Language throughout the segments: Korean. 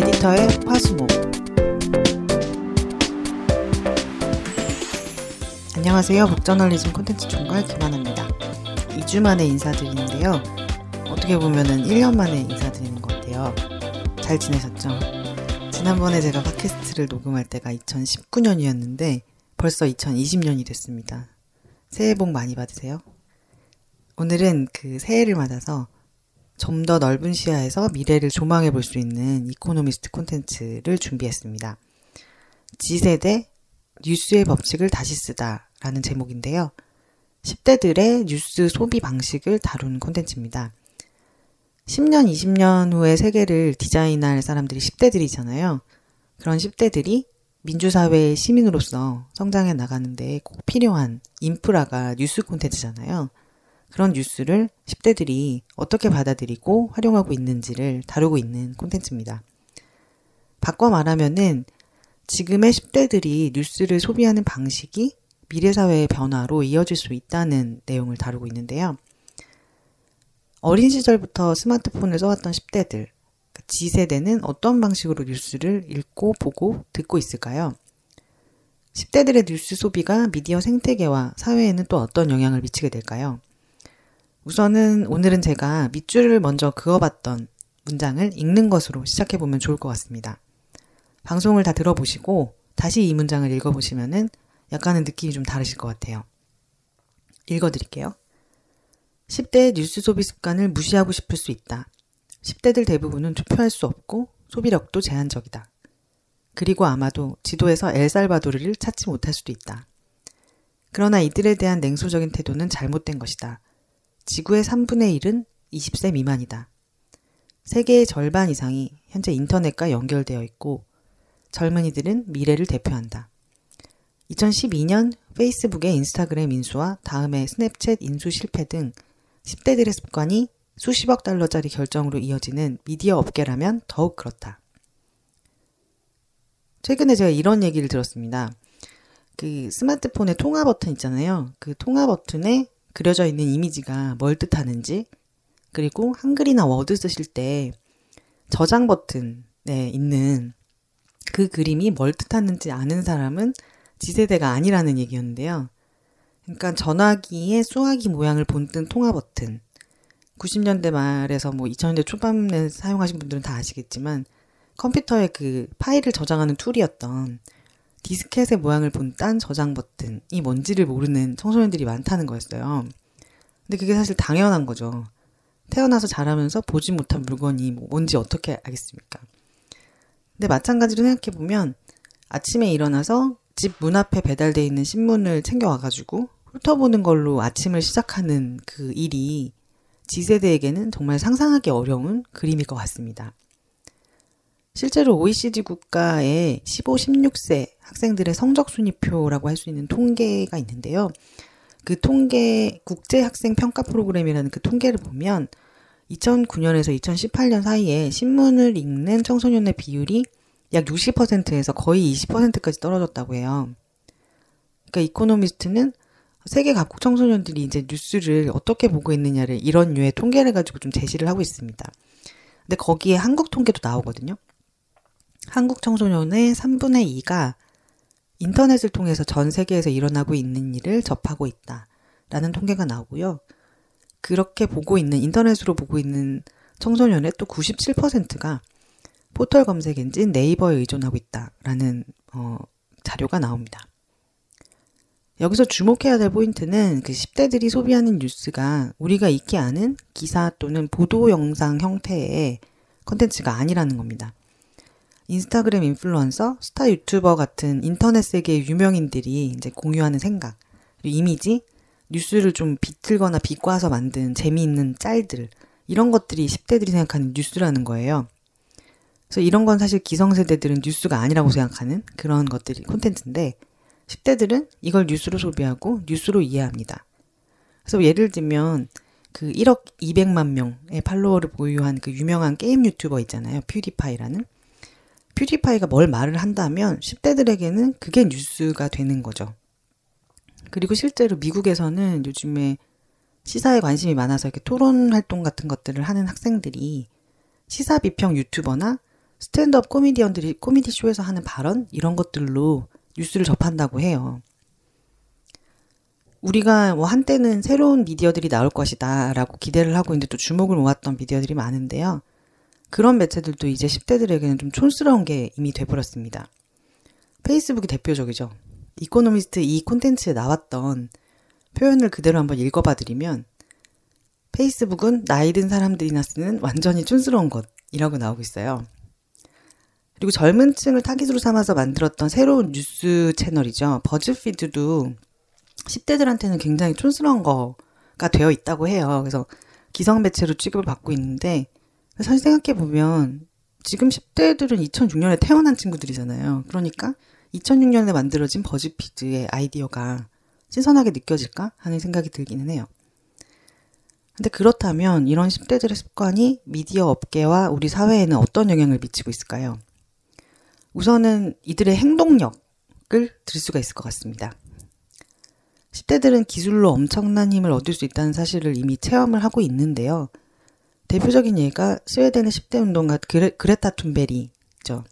에디터의 화수목. 안녕하세요. 북저널리즘 콘텐츠 총괄 김하나입니다. 2주 만에 인사드리는데요. 어떻게 보면은 1년 만에 인사드리는 것 같아요. 잘 지내셨죠? 지난번에 제가 팟캐스트를 녹음할 때가 2019년이었는데 벌써 2020년이 됐습니다. 새해 복 많이 받으세요. 오늘은 그 새해를 맞아서 좀 더 넓은 시야에서 미래를 조망해 볼 수 있는 이코노미스트 콘텐츠를 준비했습니다. Z세대 뉴스의 법칙을 다시 쓰다라는 제목인데요. 10대들의 뉴스 소비 방식을 다룬 콘텐츠입니다. 10년, 20년 후의 세계를 디자인할 사람들이 10대들이잖아요. 그런 10대들이 민주사회의 시민으로서 성장해 나가는데 꼭 필요한 인프라가 뉴스 콘텐츠잖아요. 그런 뉴스를 10대들이 어떻게 받아들이고 활용하고 있는지를 다루고 있는 콘텐츠입니다. 바꿔 말하면은 지금의 10대들이 뉴스를 소비하는 방식이 미래사회의 변화로 이어질 수 있다는 내용을 다루고 있는데요. 어린 시절부터 스마트폰을 써왔던 10대들, Z세대는 어떤 방식으로 뉴스를 읽고 보고 듣고 있을까요? 10대들의 뉴스 소비가 미디어 생태계와 사회에는 또 어떤 영향을 미치게 될까요? 우선은 오늘은 제가 밑줄을 먼저 그어봤던 문장을 읽는 것으로 시작해보면 좋을 것 같습니다. 방송을 다 들어보시고 다시 이 문장을 읽어보시면은 약간은 느낌이 좀 다르실 것 같아요. 읽어드릴게요. 10대의 뉴스 소비 습관을 무시하고 싶을 수 있다. 10대들 대부분은 투표할 수 없고 소비력도 제한적이다. 그리고 아마도 지도에서 엘살바도르를 찾지 못할 수도 있다. 그러나 이들에 대한 냉소적인 태도는 잘못된 것이다. 지구의 3분의 1은 20세 미만이다. 세계의 절반 이상이 현재 인터넷과 연결되어 있고 젊은이들은 미래를 대표한다. 2012년 페이스북의 인스타그램 인수와 다음에 스냅챗 인수 실패 등 10대들의 습관이 수십억 달러짜리 결정으로 이어지는 미디어 업계라면 더욱 그렇다. 최근에 제가 이런 얘기를 들었습니다. 그 스마트폰의 통화 버튼 있잖아요. 그 통화 버튼에 그려져 있는 이미지가 뭘 뜻하는지, 그리고 한글이나 워드 쓰실 때 저장 버튼에 있는 그 그림이 뭘 뜻하는지 아는 사람은 Z세대가 아니라는 얘기였는데요. 그러니까 전화기의 수화기 모양을 본뜬 통화 버튼, 90년대 말에서 2000년대 초반에 사용하신 분들은 다 아시겠지만 컴퓨터에 그 파일을 저장하는 툴이었던 디스켓의 모양을 본딴 저장 버튼이 뭔지를 모르는 청소년들이 많다는 거였어요. 근데 그게 사실 당연한 거죠. 태어나서 자라면서 보지 못한 물건이 뭔지 어떻게 알겠습니까? 근데 마찬가지로 생각해보면 아침에 일어나서 집 문 앞에 배달되어 있는 신문을 챙겨와가지고 훑어보는 걸로 아침을 시작하는 그 일이 Z세대에게는 정말 상상하기 어려운 그림일 것 같습니다. 실제로 OECD 국가의 15, 16세 학생들의 성적순위표라고 할 수 있는 통계가 있는데요. 그 통계, 국제학생평가 프로그램이라는 그 통계를 보면 2009년에서 2018년 사이에 신문을 읽는 청소년의 비율이 약 60%에서 거의 20%까지 떨어졌다고 해요. 그러니까 이코노미스트는 세계 각국 청소년들이 이제 뉴스를 어떻게 보고 있느냐를 이런 류의 통계를 가지고 좀 제시를 하고 있습니다. 근데 거기에 한국 통계도 나오거든요. 한국 청소년의 3분의 2가 인터넷을 통해서 전 세계에서 일어나고 있는 일을 접하고 있다라는 통계가 나오고요. 그렇게 보고 있는, 인터넷으로 보고 있는 청소년의 또 97%가 포털 검색 엔진 네이버에 의존하고 있다라는 자료가 나옵니다. 여기서 주목해야 될 포인트는 그 10대들이 소비하는 뉴스가 우리가 익히 아는 기사 또는 보도 영상 형태의 콘텐츠가 아니라는 겁니다. 인스타그램 인플루언서, 스타 유튜버 같은 인터넷 세계의 유명인들이 이제 공유하는 생각, 이미지, 뉴스를 좀 비틀거나 비꼬아서 만든 재미있는 짤들, 이런 것들이 10대들이 생각하는 뉴스라는 거예요. 그래서 이런 건 사실 기성세대들은 뉴스가 아니라고 생각하는 그런 것들이 콘텐츠인데 10대들은 이걸 뉴스로 소비하고 뉴스로 이해합니다. 그래서 예를 들면 그 1억 200만 명의 팔로워를 보유한 그 유명한 게임 유튜버 있잖아요. 퓨디파이라는. 퓨디파이가 뭘 말을 한다면 10대들에게는 그게 뉴스가 되는 거죠. 그리고 실제로 미국에서는 요즘에 시사에 관심이 많아서 이렇게 토론 활동 같은 것들을 하는 학생들이 시사 비평 유튜버나 스탠드업 코미디언들이 코미디쇼에서 하는 발언 이런 것들로 뉴스를 접한다고 해요. 우리가 뭐 한때는 새로운 미디어들이 나올 것이다 라고 기대를 하고 있는데 또 주목을 모았던 미디어들이 많은데요. 그런 매체들도 이제 10대들에게는 좀 촌스러운 게 이미 돼버렸습니다. 페이스북이 대표적이죠. 이코노미스트 이 콘텐츠에 나왔던 표현을 그대로 한번 읽어봐드리면 페이스북은 나이 든 사람들이나 쓰는 완전히 촌스러운 것이라고 나오고 있어요. 그리고 젊은 층을 타깃으로 삼아서 만들었던 새로운 뉴스 채널이죠. 버즈피드도 10대들한테는 굉장히 촌스러운 거가 되어 있다고 해요. 그래서 기성 매체로 취급을 받고 있는데 사실 생각해보면 지금 10대들은 2006년에 태어난 친구들이잖아요. 그러니까 2006년에 만들어진 버즈피드의 아이디어가 신선하게 느껴질까 하는 생각이 들기는 해요. 근데 그렇다면 이런 10대들의 습관이 미디어 업계와 우리 사회에는 어떤 영향을 미치고 있을까요? 우선은 이들의 행동력을 들 수가 있을 것 같습니다. 10대들은 기술로 엄청난 힘을 얻을 수 있다는 사실을 이미 체험을 하고 있는데요. 대표적인 예가 스웨덴의 10대 운동가 그레타 툰베리죠.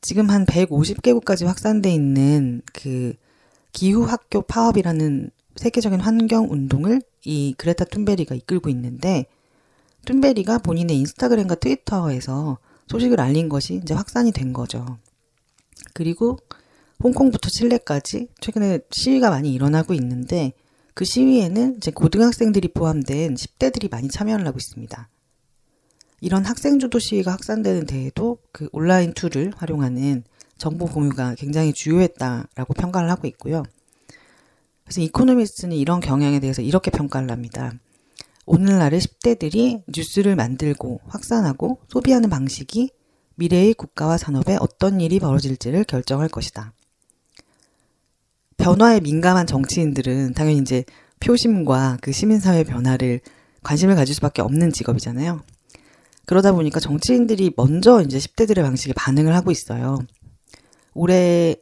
지금 한 150개국까지 확산돼 있는 그 기후학교 파업이라는 세계적인 환경운동을 이 그레타 툰베리가 이끌고 있는데 툰베리가 본인의 인스타그램과 트위터에서 소식을 알린 것이 이제 확산이 된 거죠. 그리고 홍콩부터 칠레까지 최근에 시위가 많이 일어나고 있는데 그 시위에는 이제 고등학생들이 포함된 10대들이 많이 참여를 하고 있습니다. 이런 학생주도 시위가 확산되는 데에도 그 온라인 툴을 활용하는 정보 공유가 굉장히 주요했다라고 평가를 하고 있고요. 그래서 이코노미스트는 이런 경향에 대해서 이렇게 평가를 합니다. 오늘날의 10대들이 뉴스를 만들고 확산하고 소비하는 방식이 미래의 국가와 산업에 어떤 일이 벌어질지를 결정할 것이다. 변화에 민감한 정치인들은 당연히 이제 표심과 그 시민사회 변화를 관심을 가질 수밖에 없는 직업이잖아요. 그러다 보니까 정치인들이 먼저 이제 10대들의 방식에 반응을 하고 있어요. 올해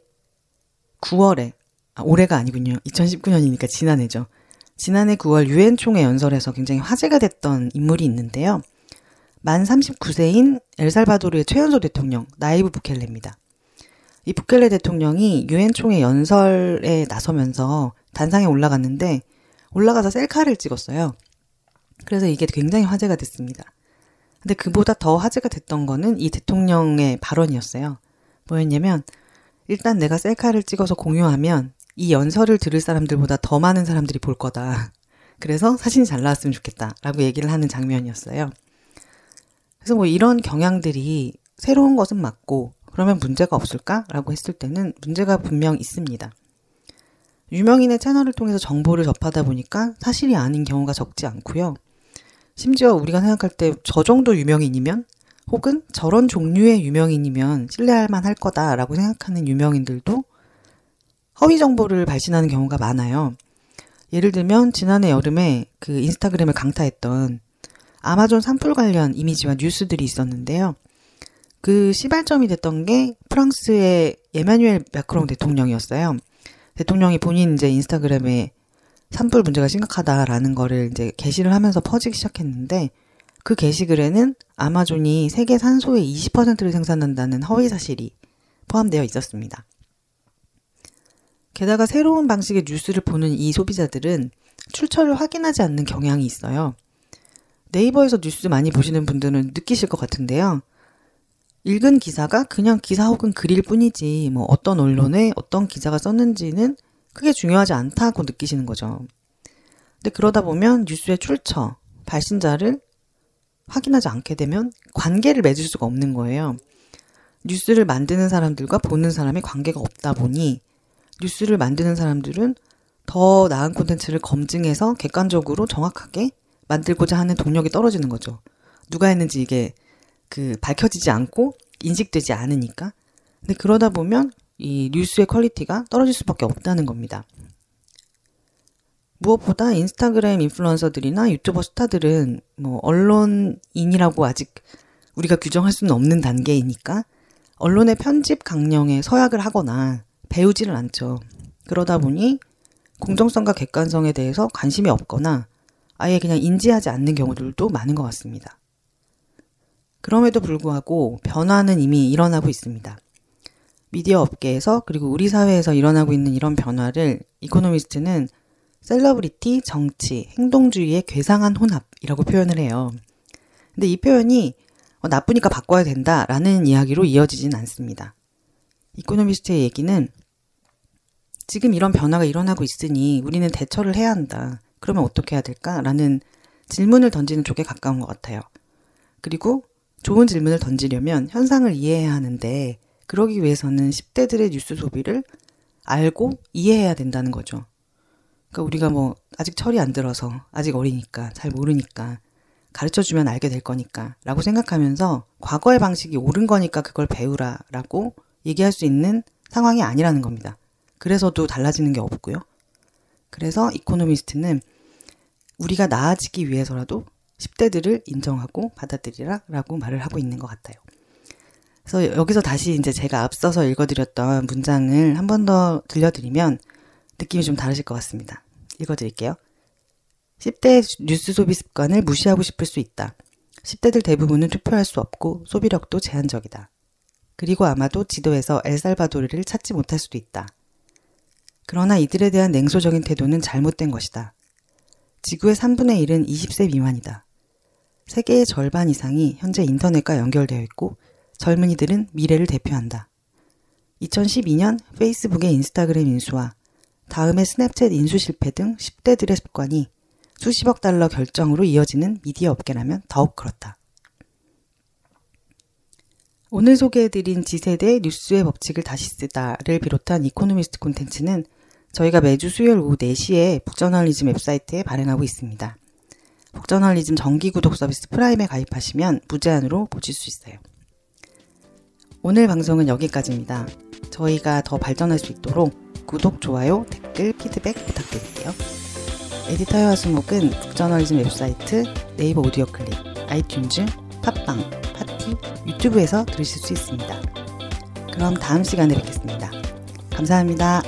9월에, 올해가 아니군요. 2019년이니까 지난해죠. 지난해 9월 UN 총회 연설에서 굉장히 화제가 됐던 인물이 있는데요. 만 39세인 엘살바도르의 최연소 대통령 나이브 부켈레입니다. 이 부켈레 대통령이 UN 총회 연설에 나서면서 단상에 올라갔는데 올라가서 셀카를 찍었어요. 그래서 이게 굉장히 화제가 됐습니다. 근데 그보다 더 화제가 됐던 거는 이 대통령의 발언이었어요. 뭐였냐면 일단 내가 셀카를 찍어서 공유하면 이 연설을 들을 사람들보다 더 많은 사람들이 볼 거다. 그래서 사진이 잘 나왔으면 좋겠다라고 얘기를 하는 장면이었어요. 그래서 뭐 이런 경향들이 새로운 것은 맞고 그러면 문제가 없을까라고 했을 때는 문제가 분명 있습니다. 유명인의 채널을 통해서 정보를 접하다 보니까 사실이 아닌 경우가 적지 않고요. 심지어 우리가 생각할 때 저 정도 유명인이면 혹은 저런 종류의 유명인이면 신뢰할 만할 거다라고 생각하는 유명인들도 허위 정보를 발신하는 경우가 많아요. 예를 들면 지난해 여름에 그 인스타그램을 강타했던 아마존 산불 관련 이미지와 뉴스들이 있었는데요. 그 시발점이 됐던 게 프랑스의 에마뉘엘 마크롱 대통령이었어요. 대통령이 본인 이제 인스타그램에 산불 문제가 심각하다라는 거를 이제 게시를 하면서 퍼지기 시작했는데 그 게시글에는 아마존이 세계 산소의 20%를 생산한다는 허위 사실이 포함되어 있었습니다. 게다가 새로운 방식의 뉴스를 보는 이 소비자들은 출처를 확인하지 않는 경향이 있어요. 네이버에서 뉴스 많이 보시는 분들은 느끼실 것 같은데요. 읽은 기사가 그냥 기사 혹은 글일 뿐이지 뭐 어떤 언론에 어떤 기자가 썼는지는 크게 중요하지 않다고 느끼시는 거죠. 근데 그러다 보면 뉴스의 출처, 발신자를 확인하지 않게 되면 관계를 맺을 수가 없는 거예요. 뉴스를 만드는 사람들과 보는 사람의 관계가 없다 보니 뉴스를 만드는 사람들은 더 나은 콘텐츠를 검증해서 객관적으로 정확하게 만들고자 하는 동력이 떨어지는 거죠. 누가 했는지 이게 그 밝혀지지 않고 인식되지 않으니까. 근데 그러다 보면 이 뉴스의 퀄리티가 떨어질 수밖에 없다는 겁니다. 무엇보다 인스타그램 인플루언서들이나 유튜버 스타들은 뭐 언론인이라고 아직 우리가 규정할 수는 없는 단계이니까 언론의 편집 강령에 서약을 하거나 배우지를 않죠. 그러다 보니 공정성과 객관성에 대해서 관심이 없거나 아예 그냥 인지하지 않는 경우들도 많은 것 같습니다. 그럼에도 불구하고 변화는 이미 일어나고 있습니다. 미디어 업계에서 그리고 우리 사회에서 일어나고 있는 이런 변화를 이코노미스트는 셀러브리티, 정치, 행동주의의 괴상한 혼합이라고 표현을 해요. 근데 이 표현이 나쁘니까 바꿔야 된다라는 이야기로 이어지진 않습니다. 이코노미스트의 얘기는 지금 이런 변화가 일어나고 있으니 우리는 대처를 해야 한다. 그러면 어떻게 해야 될까라는 질문을 던지는 쪽에 가까운 것 같아요. 그리고 좋은 질문을 던지려면 현상을 이해해야 하는데 그러기 위해서는 10대들의 뉴스 소비를 알고 이해해야 된다는 거죠. 그러니까 우리가 아직 철이 안 들어서, 아직 어리니까, 잘 모르니까, 가르쳐주면 알게 될 거니까 라고 생각하면서 과거의 방식이 옳은 거니까 그걸 배우라 라고 얘기할 수 있는 상황이 아니라는 겁니다. 그래서도 달라지는 게 없고요. 그래서 이코노미스트는 우리가 나아지기 위해서라도 10대들을 인정하고 받아들이라 라고 말을 하고 있는 것 같아요. 그래서 여기서 다시 이제 제가 앞서서 읽어드렸던 문장을 한 번 더 들려드리면 느낌이 좀 다르실 것 같습니다. 읽어드릴게요. 10대의 뉴스 소비 습관을 무시하고 싶을 수 있다. 10대들 대부분은 투표할 수 없고 소비력도 제한적이다. 그리고 아마도 지도에서 엘살바도르를 찾지 못할 수도 있다. 그러나 이들에 대한 냉소적인 태도는 잘못된 것이다. 지구의 3분의 1은 20세 미만이다. 세계의 절반 이상이 현재 인터넷과 연결되어 있고 젊은이들은 미래를 대표한다. 2012년 페이스북의 인스타그램 인수와 다음에 스냅챗 인수 실패 등 10대들의 습관이 수십억 달러 결정으로 이어지는 미디어 업계라면 더욱 그렇다. 오늘 소개해드린 Z세대 뉴스의 법칙을 다시 쓰다를 비롯한 이코노미스트 콘텐츠는 저희가 매주 수요일 오후 4시에 북저널리즘 웹사이트에 발행하고 있습니다. 북저널리즘 정기구독 서비스 프라임에 가입하시면 무제한으로 보실 수 있어요. 오늘 방송은 여기까지입니다. 저희가 더 발전할 수 있도록 구독, 좋아요, 댓글, 피드백 부탁드릴게요. 에디터의 화수목은 북저널리즘 웹사이트, 네이버 오디오 클릭, 아이튠즈, 팟빵, 파티, 유튜브에서 들으실 수 있습니다. 그럼 다음 시간에 뵙겠습니다. 감사합니다.